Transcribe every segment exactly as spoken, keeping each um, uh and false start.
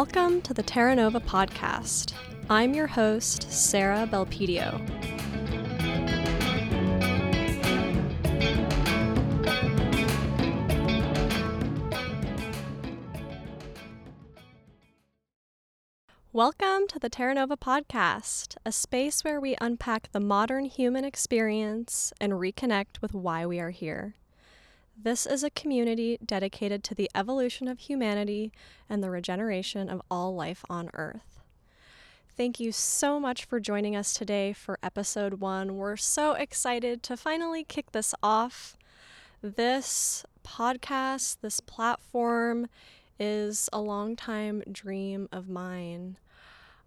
Welcome to the Terra Nova podcast. I'm your host, Sarah Belpedio. Welcome to the Terra Nova podcast, a space where we unpack the modern human experience and reconnect with why we are here. This is a community dedicated to the evolution of humanity and the regeneration of all life on Earth. Thank you so much for joining us today for episode one. We're so excited to finally kick this off. This podcast, this platform is a long time dream of mine.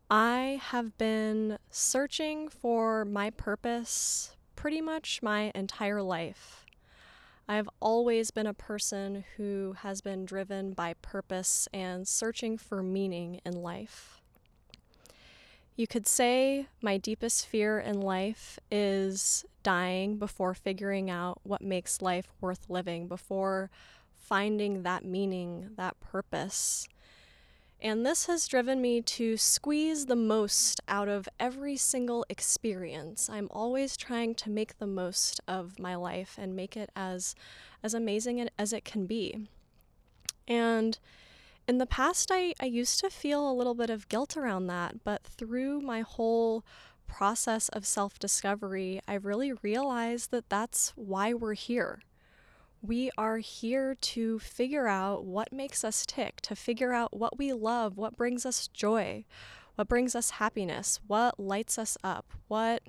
I have been searching for my purpose pretty much my entire life. I've always been a person who has been driven by purpose and searching for meaning in life. You could say my deepest fear in life is dying before figuring out what makes life worth living, before finding that meaning, that purpose. And this has driven me to squeeze the most out of every single experience. I'm always trying to make the most of my life and make it as, as amazing as it can be. And in the past, I, I used to feel a little bit of guilt around that, but through my whole process of self-discovery, I really realized that that's why we're here. We are here to figure out what makes us tick, to figure out what we love, what brings us joy, what brings us happiness, what lights us up, what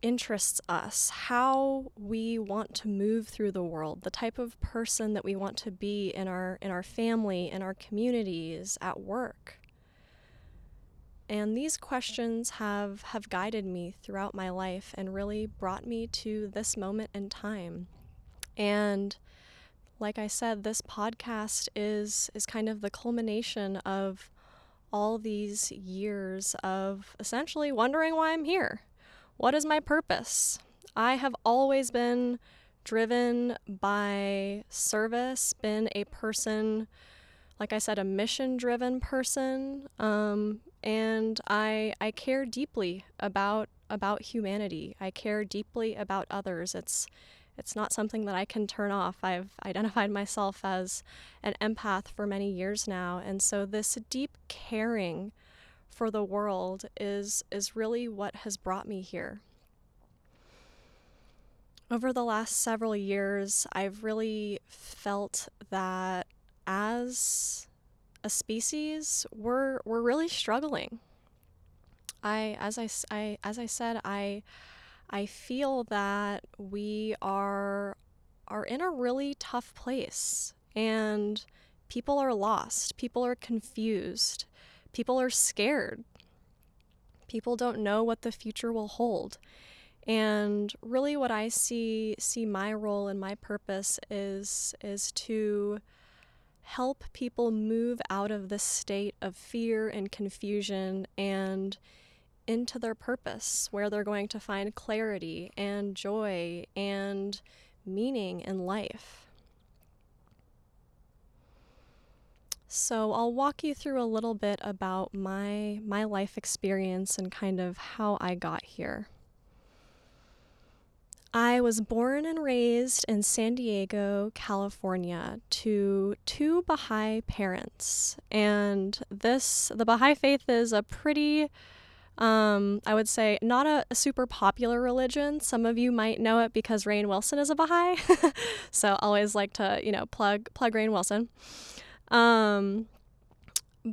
interests us, how we want to move through the world, the type of person that we want to be in our in our family, in our communities, at work. And these questions have, have guided me throughout my life and really brought me to this moment in time. And like I said, this podcast is is kind of the culmination of all these years of essentially wondering why I'm here. What is my purpose? I have always been driven by service, been a person, like I said, a mission-driven person, um, and I I care deeply about about humanity. I care deeply about others. It's It's not something that I can turn off. I've identified myself as an empath for many years now. And so this deep caring for the world is, is really what has brought me here. Over the last several years, I've really felt that as a species, we're, we're really struggling. I, as I, I, as I said, I... I feel that we are are in a really tough place, and people are lost, people are confused, people are scared, people don't know what the future will hold. And really what I see see my role and my purpose is is to help people move out of this state of fear and confusion and into their purpose, where they're going to find clarity and joy and meaning in life. So I'll walk you through a little bit about my my life experience and kind of how I got here. I was born and raised in San Diego, California, to two Baha'i parents. And this, the Baha'i faith is a pretty Um, I would say not a, a super popular religion. Some of you might know it because Rainn Wilson is a Baha'i. So I always like to, you know, plug, plug Rainn Wilson. Um,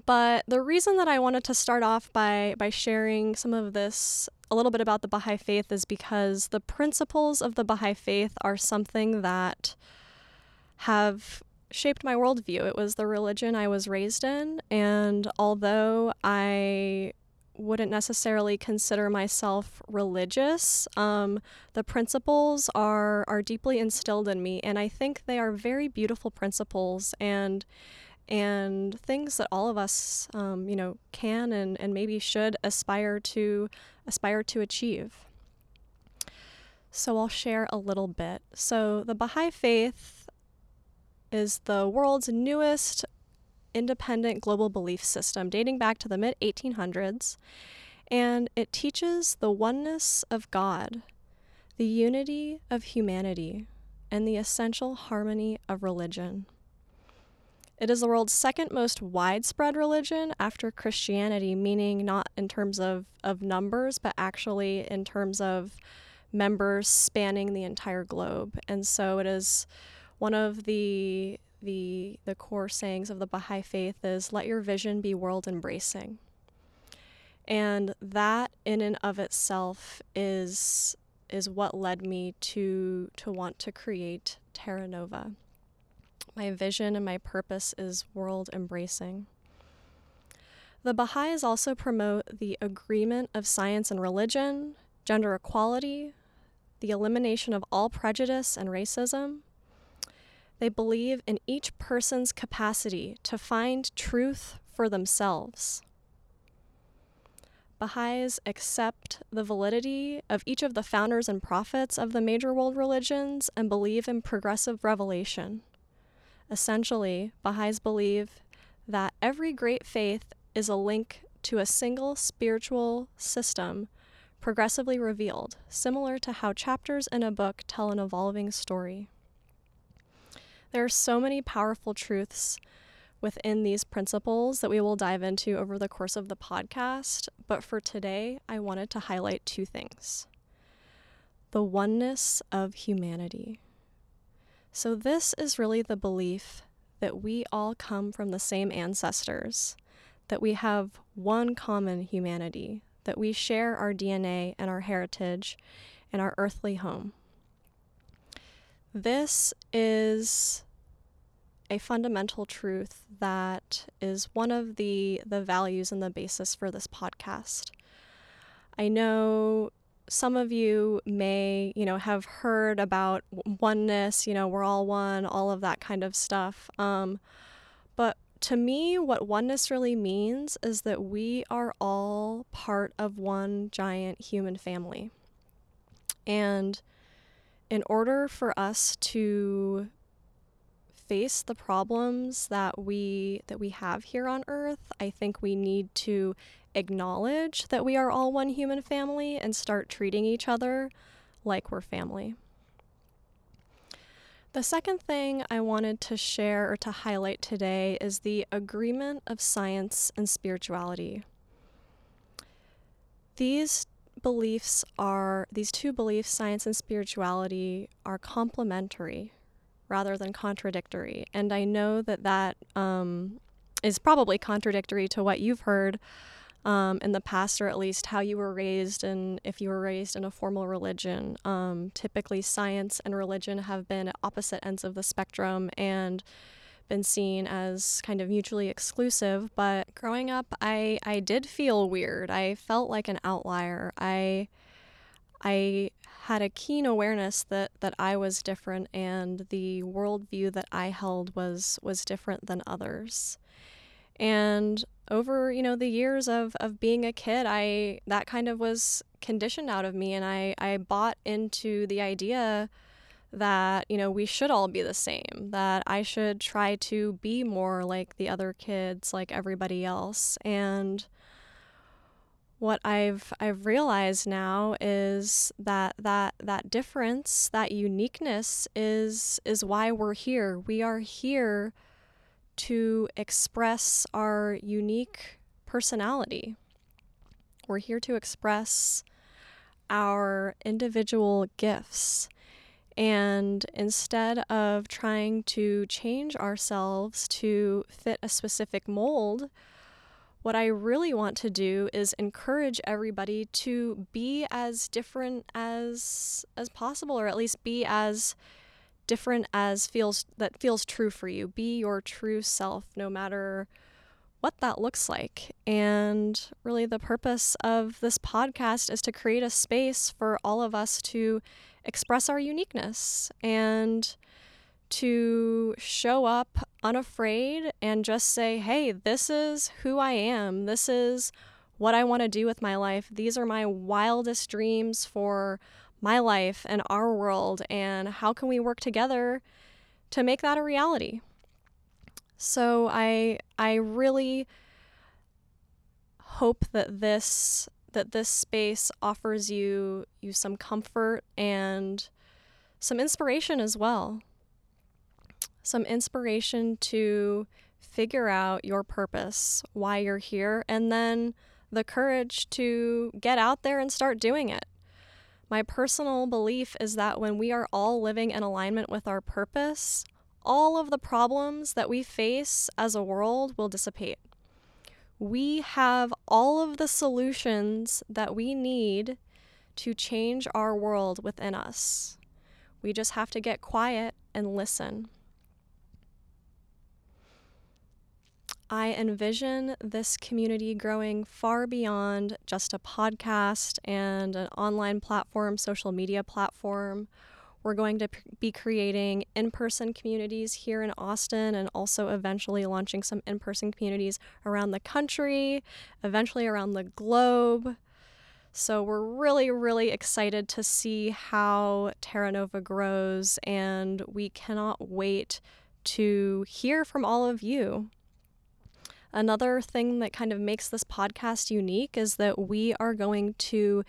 but the reason that I wanted to start off by, by sharing some of this, a little bit about the Baha'i faith, is because the principles of the Baha'i faith are something that have shaped my worldview. It was the religion I was raised in. And although I wouldn't necessarily consider myself religious, Um, the principles are, are deeply instilled in me, and I think they are very beautiful principles and and things that all of us, um, you know, can and, and maybe should aspire to aspire to achieve. So I'll share a little bit. So the Baha'i faith is the world's newest independent global belief system dating back to the mid eighteen hundreds, and it teaches the oneness of God, the unity of humanity, and the essential harmony of religion. It is the world's second most widespread religion after Christianity, meaning not in terms of, of numbers, but actually in terms of members spanning the entire globe. And so it is one of the the the core sayings of the Baha'i faith is, let your vision be world embracing. And that in and of itself is is what led me to to want to create Terra Nova. My vision and my purpose is world embracing. The Baha'is also promote the agreement of science and religion, gender equality, the elimination of all prejudice and racism. They believe in each person's capacity to find truth for themselves. Baha'is accept the validity of each of the founders and prophets of the major world religions and believe in progressive revelation. Essentially, Baha'is believe that every great faith is a link to a single spiritual system progressively revealed, similar to how chapters in a book tell an evolving story. There are so many powerful truths within these principles that we will dive into over the course of the podcast, but for today, I wanted to highlight two things. The oneness of humanity. So this is really the belief that we all come from the same ancestors, that we have one common humanity, that we share our D N A and our heritage and our earthly home. This is a fundamental truth that is one of the, the values and the basis for this podcast. I know some of you may, you know, have heard about oneness, you know, we're all one, all of that kind of stuff. Um, but to me, what oneness really means is that we are all part of one giant human family. And in order for us to face the problems that we that we have here on Earth, I think we need to acknowledge that we are all one human family and start treating each other like we're family. The second thing I wanted to share or to highlight today is the agreement of science and spirituality. These beliefs are, these two beliefs, science and spirituality, are complementary rather than contradictory. And I know that that um, is probably contradictory to what you've heard um, in the past, or at least how you were raised, and if you were raised in a formal religion. Um, typically, science and religion have been at opposite ends of the spectrum and been seen as kind of mutually exclusive, but growing up, I, I did feel weird. I felt like an outlier. I I had a keen awareness that, that I was different, and the worldview that I held was was different than others. And over, you know, the years of, of being a kid, I that kind of was conditioned out of me, and I, I bought into the idea that, you know, we should all be the same, that I should try to be more like the other kids, like everybody else. And what I've I've realized now is that that that difference, that uniqueness is is why we're here. We are here to express our unique personality. We're here to express our individual gifts. And instead of trying to change ourselves to fit a specific mold, what I really want to do is encourage everybody to be as different as as possible, or at least be as different as feels that feels true for you. Be your true self, no matter what that looks like. And really, the purpose of this podcast is to create a space for all of us to express our uniqueness and to show up unafraid and just say, hey, this is who I am. This is what I want to do with my life. These are my wildest dreams for my life and our world, and how can we work together to make that a reality? So I I really hope that this that this space offers you you some comfort and some inspiration as well. Some inspiration to figure out your purpose, why you're here, and then the courage to get out there and start doing it. My personal belief is that when we are all living in alignment with our purpose, all of the problems that we face as a world will dissipate. We have all of the solutions that we need to change our world within us. We just have to get quiet and listen. I envision this community growing far beyond just a podcast and an online platform, social media platform. We're going to be creating in-person communities here in Austin and also eventually launching some in-person communities around the country, eventually around the globe. So we're really, really excited to see how Terra Nova grows, and we cannot wait to hear from all of you. Another thing that kind of makes this podcast unique is that we are going to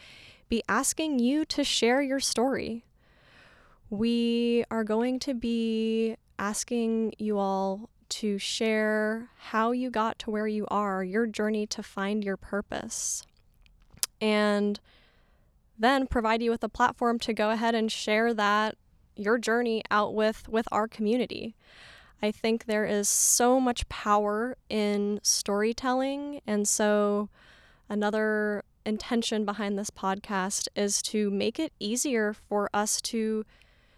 be asking you to share your story. We are going to be asking you all to share how you got to where you are, your journey to find your purpose, and then provide you with a platform to go ahead and share that, your journey out with, with our community. I think there is so much power in storytelling, and so another intention behind this podcast is to make it easier for us to,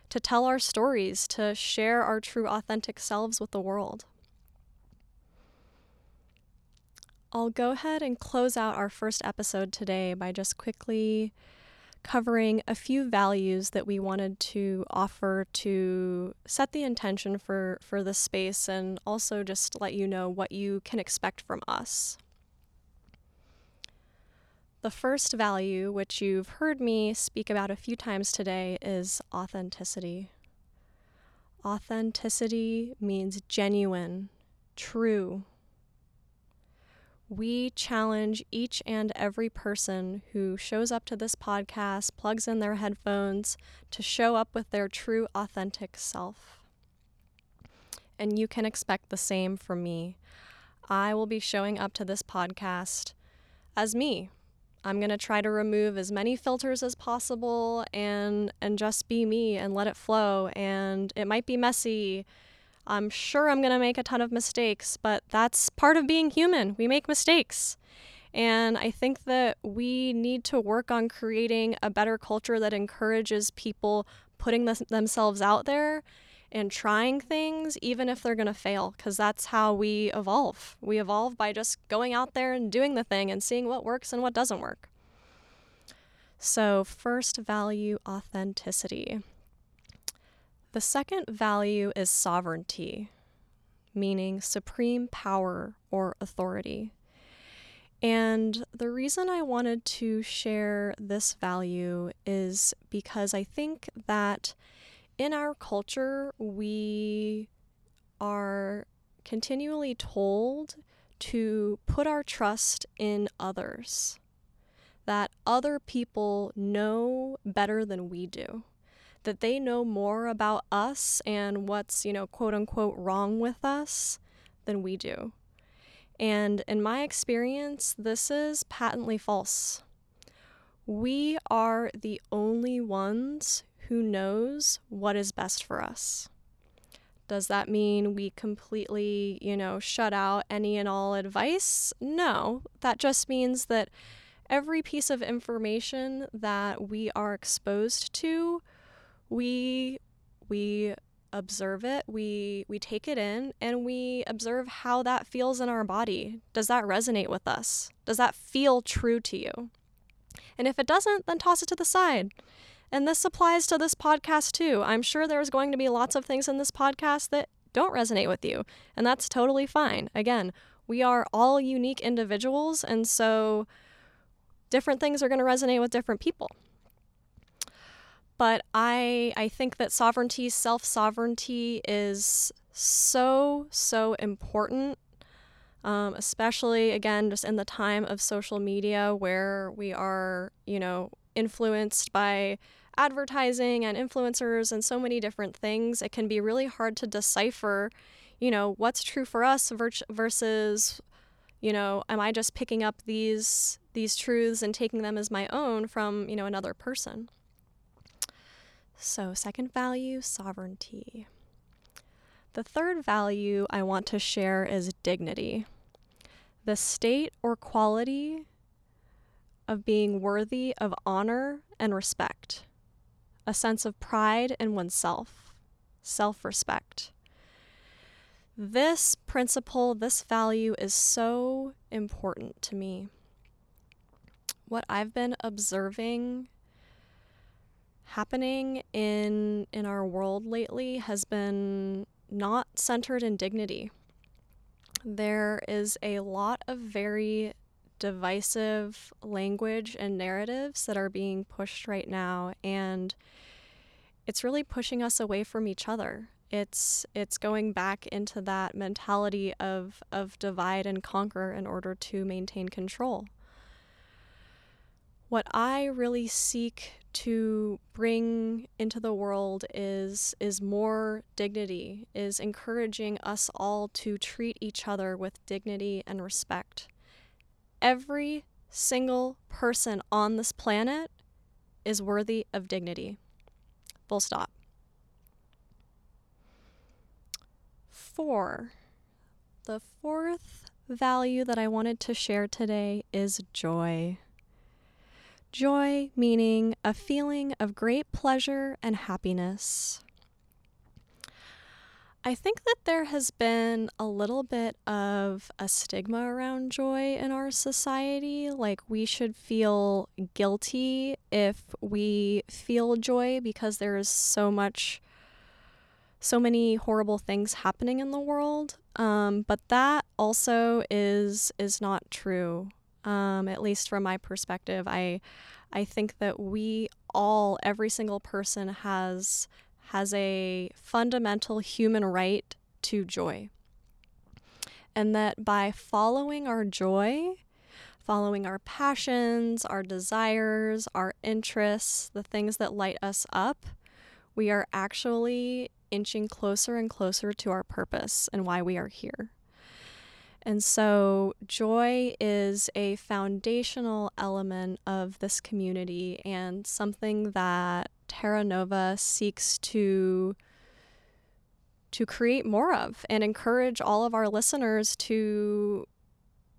to tell our stories, to share our true authentic selves with the world. I'll go ahead and close out our first episode today by just quickly covering a few values that we wanted to offer to set the intention for, for this space, and also just let you know what you can expect from us. The first value, which you've heard me speak about a few times today, is authenticity. Authenticity means genuine, true. We challenge each and every person who shows up to this podcast, plugs in their headphones, to show up with their true, authentic self. And you can expect the same from me. I will be showing up to this podcast as me. I'm going to try to remove as many filters as possible and, and just be me and let it flow. And it might be messy. I'm sure I'm going to make a ton of mistakes, but that's part of being human. We make mistakes. And I think that we need to work on creating a better culture that encourages people putting th- themselves out there and trying things, even if they're going to fail, because that's how we evolve. We evolve by just going out there and doing the thing and seeing what works and what doesn't work. So first value, authenticity. The second value is sovereignty, meaning supreme power or authority. And the reason I wanted to share this value is because I think that in our culture, we are continually told to put our trust in others, that other people know better than we do, that they know more about us and what's, you know, quote unquote wrong with us than we do. And in my experience, this is patently false. We are the only ones who knows what is best for us. Does that mean we completely, you know, shut out any and all advice? No, that just means that every piece of information that we are exposed to, We we observe it, we, we take it in, and we observe how that feels in our body. Does that resonate with us? Does that feel true to you? And if it doesn't, then toss it to the side. And this applies to this podcast too. I'm sure there's going to be lots of things in this podcast that don't resonate with you, and that's totally fine. Again, we are all unique individuals, and so different things are going to resonate with different people. But I, I think that sovereignty, self-sovereignty is so, so important, um, especially, again, just in the time of social media where we are, you know, influenced by advertising and influencers and so many different things. It can be really hard to decipher, you know, what's true for us versus, you know, am I just picking up these these truths and taking them as my own from, you know, another person? So second value, sovereignty. The third value I want to share is dignity. The state or quality of being worthy of honor and respect. A sense of pride in oneself. Self-respect. This principle, this value is so important to me. What I've been observing happening in in our world lately has been not centered in dignity. There is a lot of very divisive language and narratives that are being pushed right now, and it's really pushing us away from each other. It's it's going back into that mentality of of divide and conquer in order to maintain control. What I really seek to bring into the world is, is more dignity, is encouraging us all to treat each other with dignity and respect. Every single person on this planet is worthy of dignity. Full stop. Four. The fourth value that I wanted to share today is joy. Joy meaning a feeling of great pleasure and happiness. I think that there has been a little bit of a stigma around joy in our society. Like, we should feel guilty if we feel joy because there is so much, so many horrible things happening in the world. Um, but that also is is not true. Um, at least from my perspective, I, I think that we all, every single person has, has a fundamental human right to joy. And that by following our joy, following our passions, our desires, our interests, the things that light us up, we are actually inching closer and closer to our purpose and why we are here. And so joy is a foundational element of this community and something that Terra Nova seeks to, to create more of and encourage all of our listeners to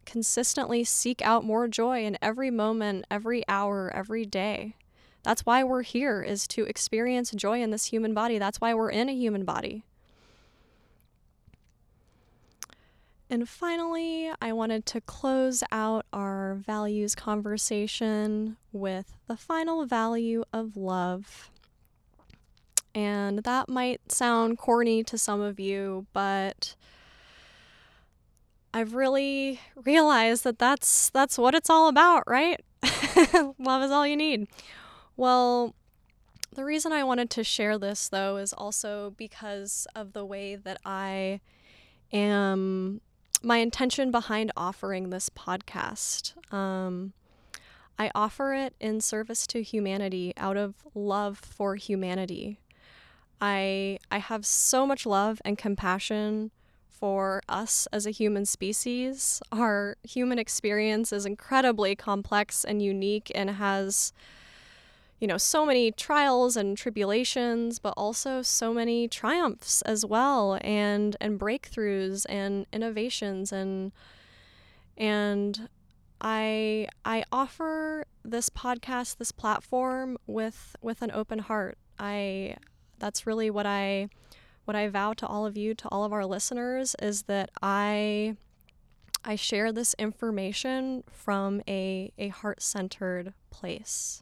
consistently seek out more joy in every moment, every hour, every day. That's why we're here, is to experience joy in this human body. That's why we're in a human body. And finally, I wanted to close out our values conversation with the final value of love. And that might sound corny to some of you, but I've really realized that that's, that's what it's all about, right? Love is all you need. Well, the reason I wanted to share this, though, is also because of the way that I am... my intention behind offering this podcast. Um, I offer it in service to humanity, out of love for humanity. I I have so much love and compassion for us as a human species. Our human experience is incredibly complex and unique and has, you know, so many trials and tribulations, but also so many triumphs as well, and and breakthroughs and innovations, and and I I offer this podcast, this platform, with with an open heart. I that's really what I what I vow to all of you, to all of our listeners, is that I I share this information from a a heart-centered place.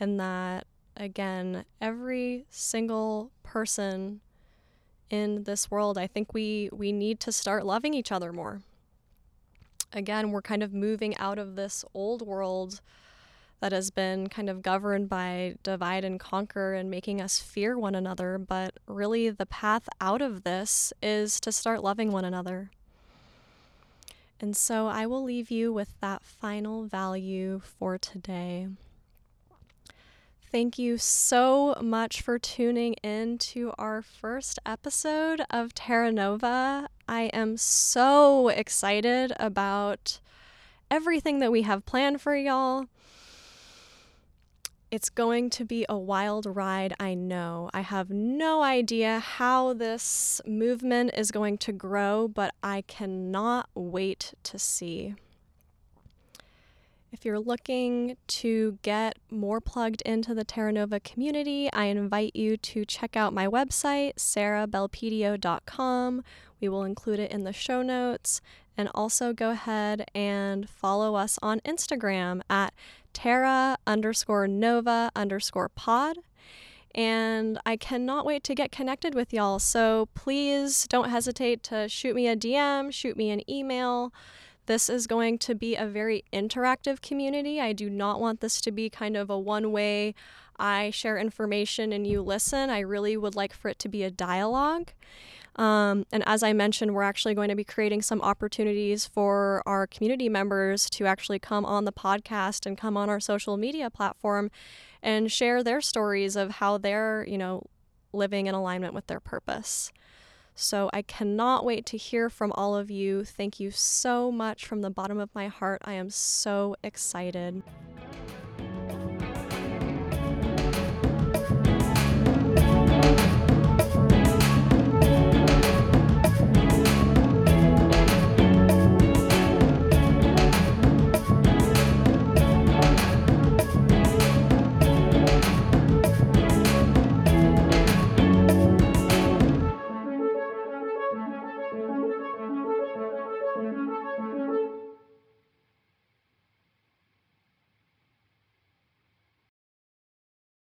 And that, again, every single person in this world, I think we, we need to start loving each other more. Again, we're kind of moving out of this old world that has been kind of governed by divide and conquer and making us fear one another. But really, the path out of this is to start loving one another. And so I will leave you with that final value for today. Thank you so much for tuning in to our first episode of Terra Nova. I am so excited about everything that we have planned for y'all. It's going to be a wild ride, I know. I have no idea how this movement is going to grow, but I cannot wait to see. If you're looking to get more plugged into the Terra Nova community, I invite you to check out my website, sarah belpedio dot com. We will include it in the show notes. And also go ahead and follow us on Instagram at terra underscore nova underscore pod. And I cannot wait to get connected with y'all. So please don't hesitate to shoot me a D M, shoot me an email. This is going to be a very interactive community. I do not want this to be kind of a one-way, I share information and you listen. I really would like for it to be a dialogue. Um, and as I mentioned, we're actually going to be creating some opportunities for our community members to actually come on the podcast and come on our social media platform and share their stories of how they're, you know, living in alignment with their purpose. So I cannot wait to hear from all of you. Thank you so much from the bottom of my heart. I am so excited.